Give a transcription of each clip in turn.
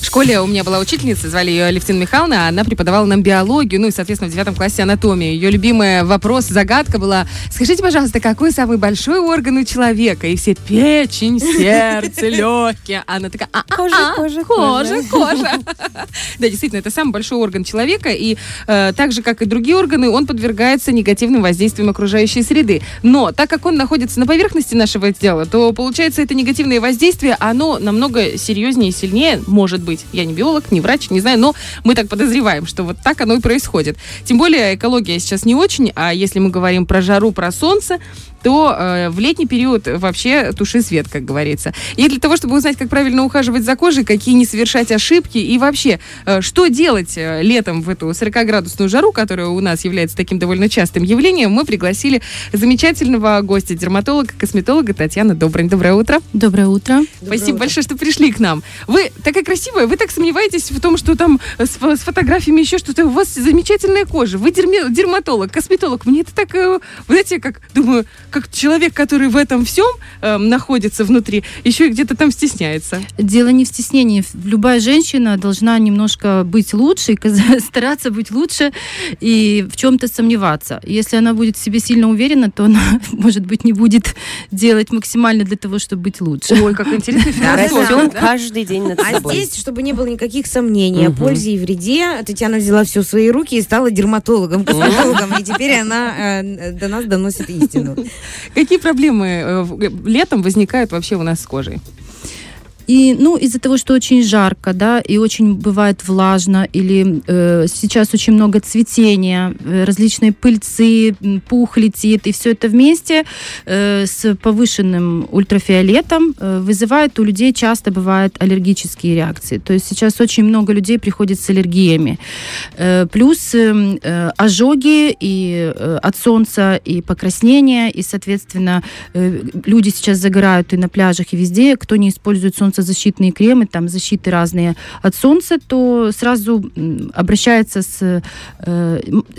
В школе у меня была учительница, звали ее Алевтина Михайловна, она преподавала нам биологию, ну и, соответственно, в 9 классе анатомию. Ее любимый вопрос, загадка была: скажите, пожалуйста, какой самый большой орган у человека? И все: печень, сердце, легкие. Она такая: кожа. Да, действительно, это самый большой орган человека, и так же, как и другие органы, он подвергается негативным воздействиям окружающей среды. Но так как он находится на поверхности нашего тела, то, получается, это негативное воздействие, оно намного серьезнее и сильнее может быть. Я не биолог, не врач, не знаю, но мы так подозреваем, что вот так оно и происходит. Тем более экология сейчас не очень, а если мы говорим про жару, про солнце, то в летний период вообще туши свет, как говорится. И для того, чтобы узнать, как правильно ухаживать за кожей, какие не совершать ошибки и вообще, что делать летом в эту 40-градусную жару, которая у нас является таким довольно частым явлением, мы пригласили замечательного гостя, дерматолога, косметолога Татьяну Добрань. Доброе утро. Доброе утро. Спасибо большое, что пришли к нам. Вы такая красивая, вы так сомневаетесь в том, что там с фотографиями еще что-то, у вас замечательная кожа, вы дерматолог, косметолог. Мне это так, вы знаете, как, думаю, как человек, который в этом всем находится внутри, еще и где-то там стесняется. Дело не в стеснении. Любая женщина должна немножко быть лучше, стараться быть лучше и в чем-то сомневаться. Если она будет в себе сильно уверена, то она, может быть, не будет делать максимально для того, чтобы быть лучше. Ой, как интересно. Растем каждый день над собой. А здесь, чтобы не было никаких сомнений о пользе и вреде, Татьяна взяла все в свои руки и стала дерматологом, косметологом, и теперь она до нас доносит истину. Какие проблемы летом возникают вообще у нас с кожей? И, из-за того, что очень жарко, да, и очень бывает влажно, или сейчас очень много цветения, различные пыльцы, пух летит, и все это вместе с повышенным ультрафиолетом вызывает у людей, часто бывают аллергические реакции. То есть сейчас очень много людей приходит с аллергиями. Плюс ожоги и от солнца, и покраснения, и, соответственно, люди сейчас загорают и на пляжах, и везде. Кто не использует солнце, защитные кремы, там защиты разные от солнца, то сразу обращается с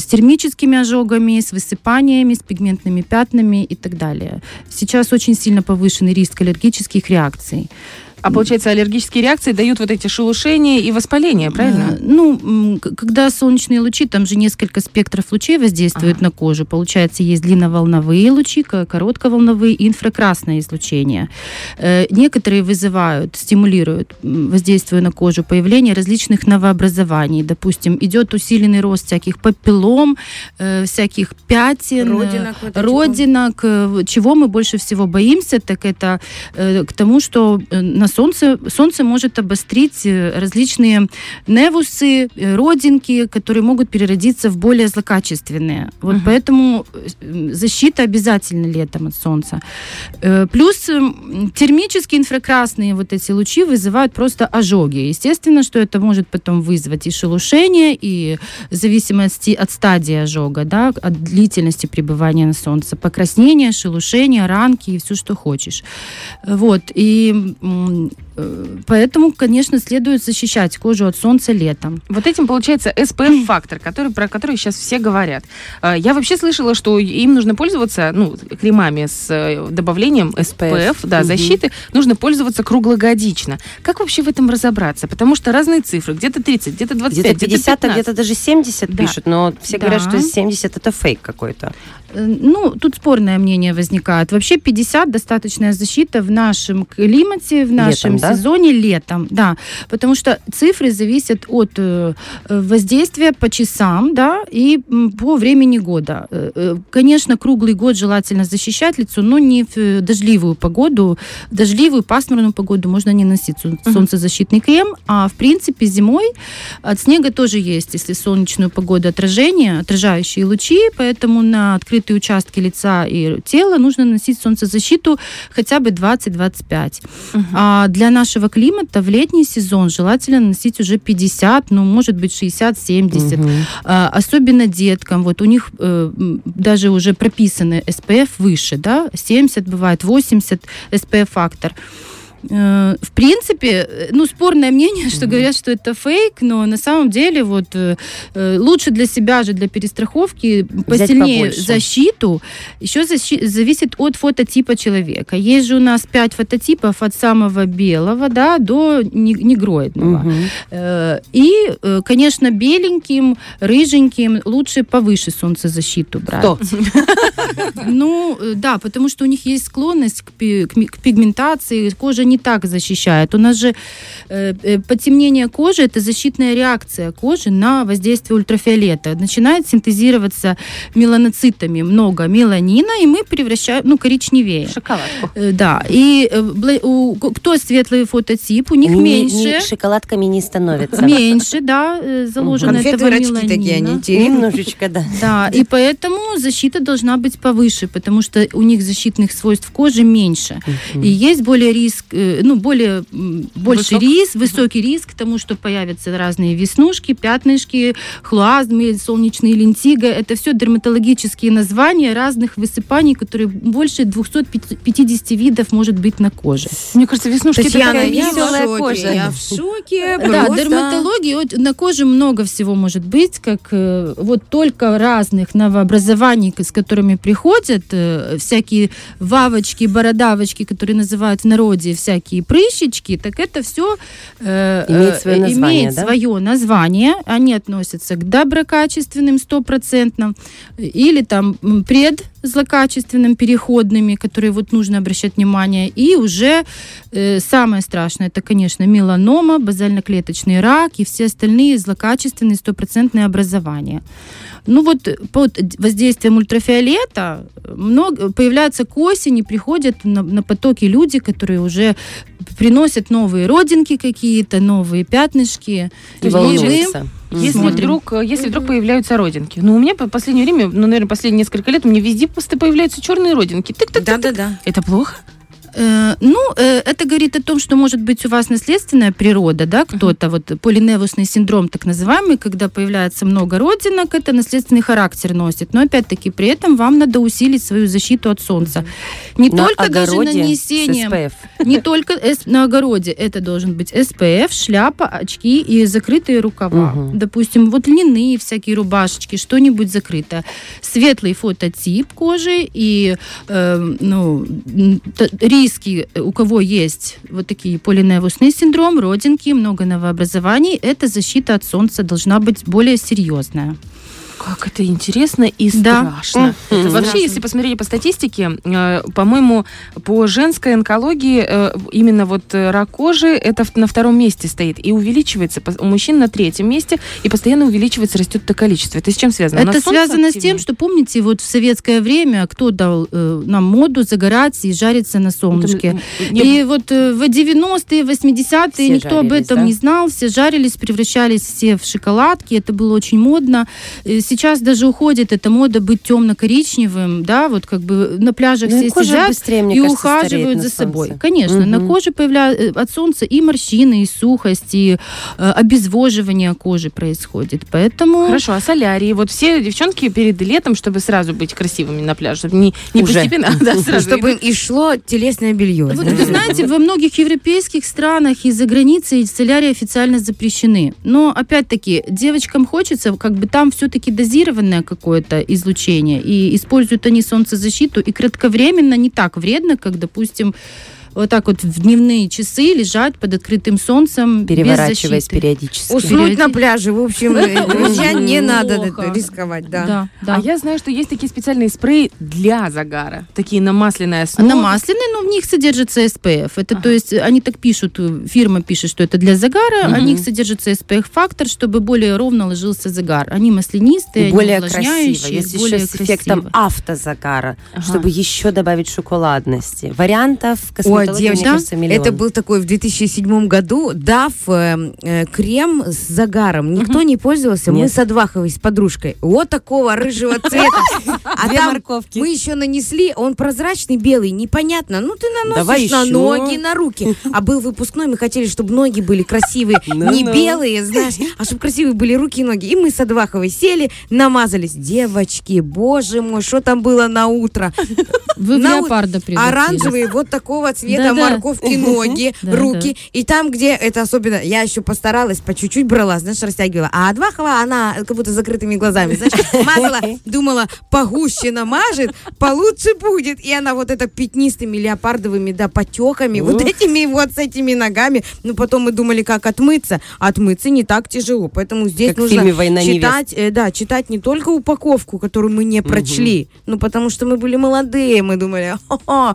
термическими ожогами, с высыпаниями, с пигментными пятнами и так далее. Сейчас очень сильно повышенный риск аллергических реакций. А получается, аллергические реакции дают вот эти шелушения и воспаления, правильно? Когда солнечные лучи, там же несколько спектров лучей воздействуют на кожу. Получается, есть длинноволновые лучи, коротковолновые и инфракрасное излучение. Некоторые вызывают, стимулируют, воздействуя на кожу, появление различных новообразований. Допустим, идет усиленный рост всяких папиллом, всяких пятен, родинок. Чего мы больше всего боимся, так это к тому, что на солнце может обострить различные невусы, родинки, которые могут переродиться в более злокачественные. Вот поэтому защита обязательна летом от солнца. Плюс термические инфракрасные вот эти лучи вызывают просто ожоги. Естественно, что это может потом вызвать и шелушение, и в зависимости от стадии ожога, да, от длительности пребывания на солнце, покраснение, шелушение, ранки и все, что хочешь. Вот. И поэтому, конечно, следует защищать кожу от солнца летом. Вот этим получается SPF-фактор, про который сейчас все говорят. Я вообще слышала, что им нужно пользоваться, кремами с добавлением SPF, защиты, нужно пользоваться круглогодично. Как вообще в этом разобраться? Потому что разные цифры, где-то 30, где-то 25, где-то 50, где-то 15. Где-то даже 70 пишут, но все говорят, что 70 это фейк какой-то. Тут спорное мнение возникает. Вообще 50 достаточная защита в нашем климате, в нашем сезоне летом, да, потому что цифры зависят от воздействия по часам, да, и по времени года. Конечно, круглый год желательно защищать лицо, но не в дождливую погоду, дождливую пасмурную погоду можно не носить солнцезащитный крем, а в принципе зимой от снега тоже есть, если солнечную погоду, отражающие лучи, поэтому на открытые участки лица и тела нужно носить солнцезащиту хотя бы 20-25. А для нашего климата в летний сезон желательно носить уже 50, может быть, 60-70. Особенно деткам. Вот у них даже уже прописаны SPF выше, да? 70 бывает, 80 SPF-фактор. В принципе, ну, спорное мнение, что говорят, что это фейк, но на самом деле вот лучше для себя же, для перестраховки, посильнее защиту. Еще зависит от фототипа человека. Есть же у нас 5 фототипов, от самого белого, да, до негроидного. Угу. И, конечно, беленьким, рыженьким лучше повыше солнцезащиту брать. 100. Ну, да, потому что у них есть склонность к пигментации, кожа не так защищает. У нас же потемнение кожи — это защитная реакция кожи на воздействие ультрафиолета. Начинает синтезироваться меланоцитами много меланина, и мы превращаем, ну, коричневее. Шоколадку. Да. И кто светлый фототип, у них меньше. Шоколадками не становится. Меньше, да, заложено этого меланина. Конфеты такие они, немножечко, да. Да, и поэтому защита должна быть повыше, потому что у них защитных свойств кожи меньше. И есть более риск, ну, высокий риск к тому, что появятся разные веснушки, пятнышки, хлоазмы, солнечные лентиго. Это все дерматологические названия разных высыпаний, которые больше 250 видов может быть на коже. Мне кажется, веснушки — это такая веселая кожа. Я в шоке. Да, дерматологии, на коже много всего может быть, как вот только разных новообразований, с которыми приходят всякие вавочки, бородавочки, которые называют в народе всякие прыщички, так это все имеет свое название. Они относятся к доброкачественным 100% или там злокачественным, переходными, которые вот нужно обращать внимание. И уже самое страшное, это, конечно, меланома, базальноклеточный рак и все остальные злокачественные 100% образования. Ну вот под воздействием ультрафиолета появляются к осени, приходят на потоки люди, которые уже приносят новые родинки какие-то, новые пятнышки. И волнуются. Если вдруг появляются родинки. Ну, у меня в последнее время, ну, наверное, последние несколько лет, у меня везде просто появляются черные родинки. Да-да-да. Это плохо? Это говорит о том, что, может быть, у вас наследственная природа, да, кто-то, вот полиневусный синдром, так называемый, когда появляется много родинок, это наследственный характер носит. Но, опять-таки, при этом вам надо усилить свою защиту от солнца. Не только даже нанесением. Не только на огороде. Это должен быть СПФ, шляпа, очки и закрытые рукава. Угу. Допустим, вот льняные всякие рубашечки, что-нибудь закрытое. Светлый фототип кожи и риски, у кого есть вот такие полиневусный синдром, родинки, много новообразований, эта защита от солнца должна быть более серьезная. Как это интересно и страшно. Да. Вообще, если посмотрели по статистике, по-моему, по женской онкологии именно вот рак кожи это на втором месте стоит и увеличивается, у мужчин на третьем месте, и постоянно увеличивается, растет это количество. Это с чем связано? Это связано с тем, что, помните, вот в советское время кто дал нам моду загорать и жариться на солнышке? И вот в 90-е, 80-е никто об этом не знал, все жарились, превращались все в шоколадки, это было очень модно. Сейчас даже уходит эта мода быть темно-коричневым, да, вот как бы на пляжах все сидят и ухаживают за собой. Конечно, на коже появляются от солнца и морщины, и сухость, и обезвоживание кожи происходит, поэтому... Хорошо, а солярии? Вот все девчонки перед летом, чтобы сразу быть красивыми на пляже, чтобы не постепенно, да, сразу. Чтобы им и шло телесное белье. Вот вы знаете, во многих европейских странах и за границей солярии официально запрещены. Но, опять-таки, девочкам хочется, как бы там все-таки дозированное какое-то излучение, и используют они солнцезащиту, и кратковременно не так вредно, как, допустим, вот так вот в дневные часы лежать под открытым солнцем, переворачиваясь периодически. Уснуть на пляже, в общем, друзья, не надо рисковать, да. А я знаю, что есть такие специальные спреи для загара, такие на масляной основе. На масляной, но в них содержится СПФ. Это, то есть, они так пишут, фирма пишет, что это для загара, в них содержится СПФ-фактор, чтобы более ровно ложился загар. Они маслянистые, более красивые, более с эффектом автозагара, чтобы еще добавить шоколадности. Вариантов косметологии. Девочка, это был такой в 2007 году DAF крем с загаром. Никто не пользовался. Нет. Мы с Адваховой, с подружкой. Вот такого рыжего цвета. А там мы еще нанесли, он прозрачный, белый, непонятно. Ну, ты наносишь на ноги, на руки. А был выпускной, мы хотели, чтобы ноги были красивые. Не белые, знаешь, а чтобы красивые были руки и ноги. И мы с Адваховой сели, намазались. Девочки, боже мой, что там было на утро? Вы в леопарда превратились. Оранжевые, вот такого цвета. где там морковки, ноги, руки. И там, где это особенно, я еще постаралась, по чуть-чуть брала, знаешь, растягивала. А Адвахова, она как будто закрытыми глазами, знаешь, мазала, думала, погуще намажет, получше будет. И она вот это пятнистыми леопардовыми, да, потеками, вот этими вот с этими ногами. Ну, потом мы думали, как отмыться. Отмыться не так тяжело. Поэтому здесь как нужно читать, читать не только упаковку, которую мы не прочли, ну, потому что мы были молодые, мы думали,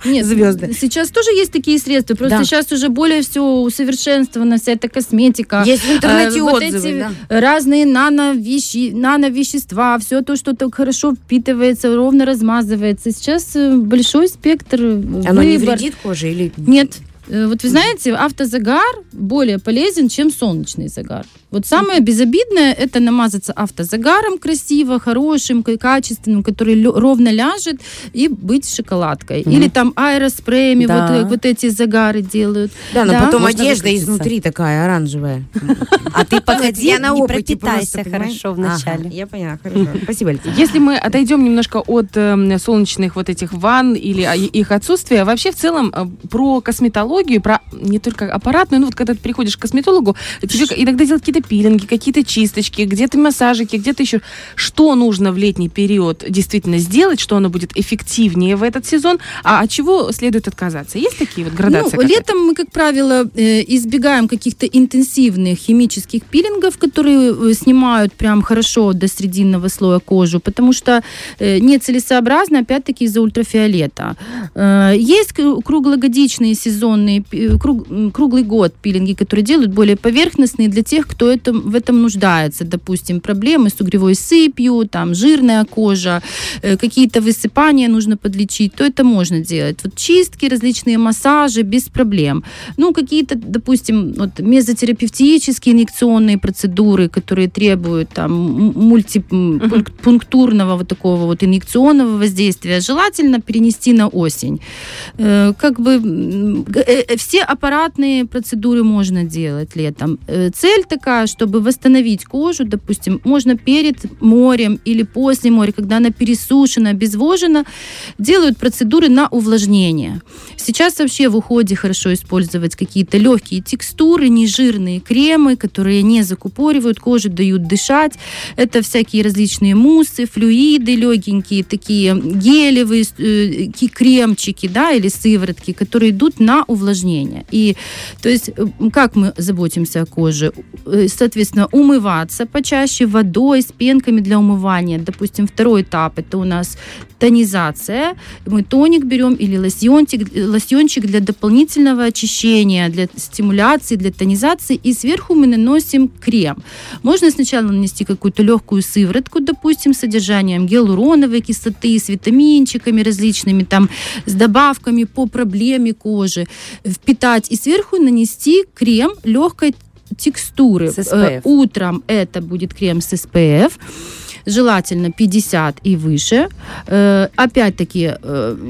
нет, звезды. Сейчас тоже есть такие средства, просто сейчас уже более все усовершенствована вся эта косметика. Есть в интернете отзывы, эти разные нановещества, все то, что так хорошо впитывается, ровно размазывается. Сейчас большой спектр. Оно не вредит коже или... Нет. Вот вы знаете, автозагар более полезен, чем солнечный загар. Вот самое безобидное — это намазаться автозагаром красиво, хорошим, качественным, который ровно ляжет, и быть шоколадкой. Или там аэроспреями вот эти загары делают. Да, но потом можно одежда выкатиться изнутри такая оранжевая. А ты походи, не пропитайся хорошо вначале. Я поняла, хорошо. Спасибо, Александр. Если мы отойдем немножко от солнечных вот этих ванн или их отсутствия, вообще в целом про косметологию, про не только аппаратную, но вот когда ты приходишь к косметологу, тебе иногда делают какие-то пилинги, какие-то чисточки, где-то массажики, где-то еще. Что нужно в летний период действительно сделать, что оно будет эффективнее в этот сезон, а от чего следует отказаться? Есть такие вот градации? Ну, летом мы, как правило, избегаем каких-то интенсивных химических пилингов, которые снимают прям хорошо до срединного слоя кожу, потому что нецелесообразно, опять-таки, из-за ультрафиолета. Есть круглогодичные сезоны, круглый год пилинги, которые делают более поверхностные для тех, кто в этом нуждается. Допустим, проблемы с угревой сыпью, там жирная кожа, какие-то высыпания нужно подлечить, то это можно делать. Вот чистки, различные массажи без проблем. Ну, какие-то, допустим, вот мезотерапевтические инъекционные процедуры, которые требуют там мультипунктурного вот такого вот инъекционного воздействия, желательно перенести на осень. Как бы все аппаратные процедуры можно делать летом. Цель такая, чтобы восстановить кожу, допустим, можно перед морем или после моря, когда она пересушена, обезвожена, делают процедуры на увлажнение. Сейчас вообще в уходе хорошо использовать какие-то легкие текстуры, нежирные кремы, которые не закупоривают кожу, дают дышать. Это всякие различные муссы, флюиды легенькие, такие гелевые кремчики, да, или сыворотки, которые идут на увлажнение. И, то есть, как мы заботимся о коже? Соответственно, умываться почаще водой с пенками для умывания. Допустим, второй этап – это у нас тонизация. Мы тоник берем или лосьончик для дополнительного очищения, для стимуляции, для тонизации. И сверху мы наносим крем. Можно сначала нанести какую-то легкую сыворотку, допустим, с содержанием гиалуроновой кислоты, с витаминчиками различными, там, с добавками по проблеме кожи, впитать и сверху нанести крем легкой текстуры. Утром это будет крем с SPF. Желательно 50 и выше. Опять-таки,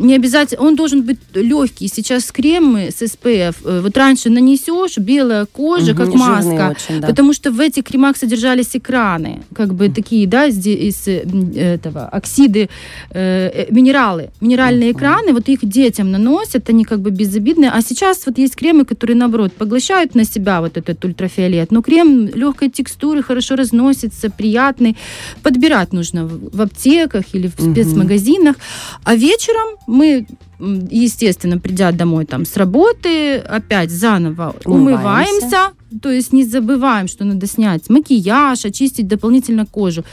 не обязательно, он должен быть легкий. Сейчас кремы с SPF, вот раньше нанесешь, белая кожа, как маска, очень, потому что в этих кремах содержались экраны, как бы такие, да, из этого, оксиды, минеральные экраны, вот их детям наносят, они как бы безобидные. А сейчас вот есть кремы, которые, наоборот, поглощают на себя вот этот ультрафиолет, но крем легкой текстуры, хорошо разносится, приятный, подбирать нужно в аптеках или в спецмагазинах. А вечером мы, естественно, придя домой там, с работы, опять заново умываемся. То есть не забываем, что надо снять макияж, очистить дополнительно кожу.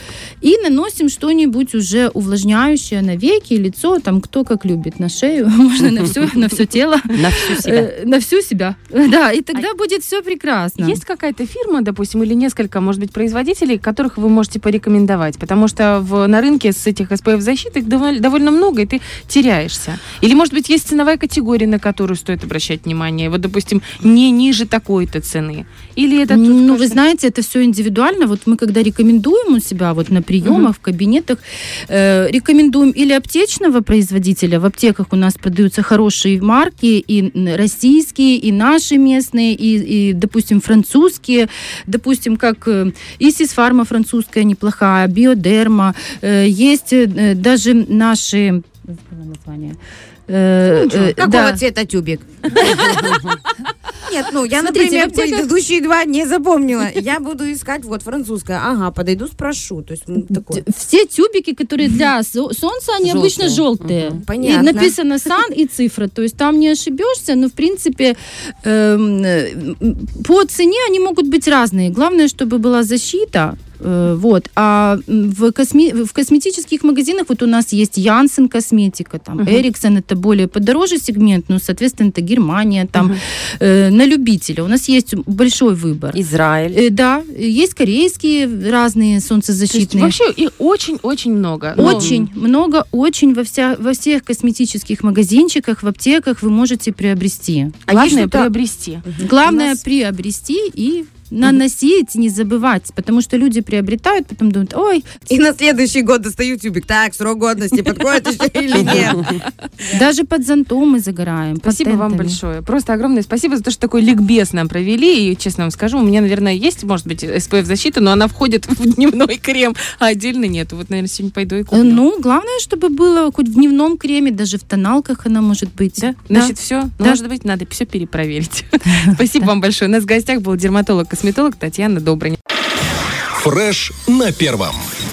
И наносим что-нибудь уже увлажняющее на веки, лицо, там кто как любит, на шею, можно на все тело. На всю себя. На всю себя, да, и тогда будет все прекрасно. Есть какая-то фирма, допустим, или несколько, может быть, производителей, которых вы можете порекомендовать? Потому что на рынке с этих SPF-защит их довольно много, и ты теряешься. Или, может быть, есть ценовая категория, на которую стоит обращать внимание? Вот, допустим, не ниже такой-то цены. Или это тут тоже... Вы знаете, это все индивидуально. Вот мы когда рекомендуем у себя вот на приемах, в кабинетах, рекомендуем или аптечного производителя. В аптеках у нас продаются хорошие марки, и российские, и наши местные, и допустим, французские. Допустим, как Исис Фарма французская неплохая, Биодерма. Есть даже наши забыла название. Какого цвета тюбик? Нет, ну я, например, предыдущие два не запомнила. Я буду искать вот французское. Ага, подойду, спрошу. То есть такое. Все тюбики, которые для солнца, они обычно желтые. Понятно. И написано сан и цифра. То есть там не ошибешься, но в принципе по цене они могут быть разные. Главное, чтобы была защита. Вот. А в косметических магазинах вот у нас есть Янсен косметика, там Эриксон, это более подороже сегмент, ну, соответственно, это Германия, там на любителя. У нас есть большой выбор. Израиль. Да, есть корейские разные солнцезащитные. То есть, вообще их очень-очень много. Очень много, очень во всех косметических магазинчиках, в аптеках вы можете приобрести. Главное приобрести. Главное приобрести и... наносить, не забывать, потому что люди приобретают, потом думают, ой... И на следующий год достаю тюбик, так, срок годности подходит еще или нет. Даже под зонтом мы загораем. Спасибо вам большое. Просто огромное спасибо за то, что такой ликбез нам провели, и, честно вам скажу, у меня, наверное, есть, может быть, SPF-защита, но она входит в дневной крем, а отдельно нет. Вот, наверное, сегодня пойду и куплю. Ну, главное, чтобы было хоть в дневном креме, даже в тоналках она может быть. Да? Значит, все, может быть, надо все перепроверить. Спасибо вам большое. У нас в гостях был дерматолог-косметолог Татьяна Добрань. Фреш на первом.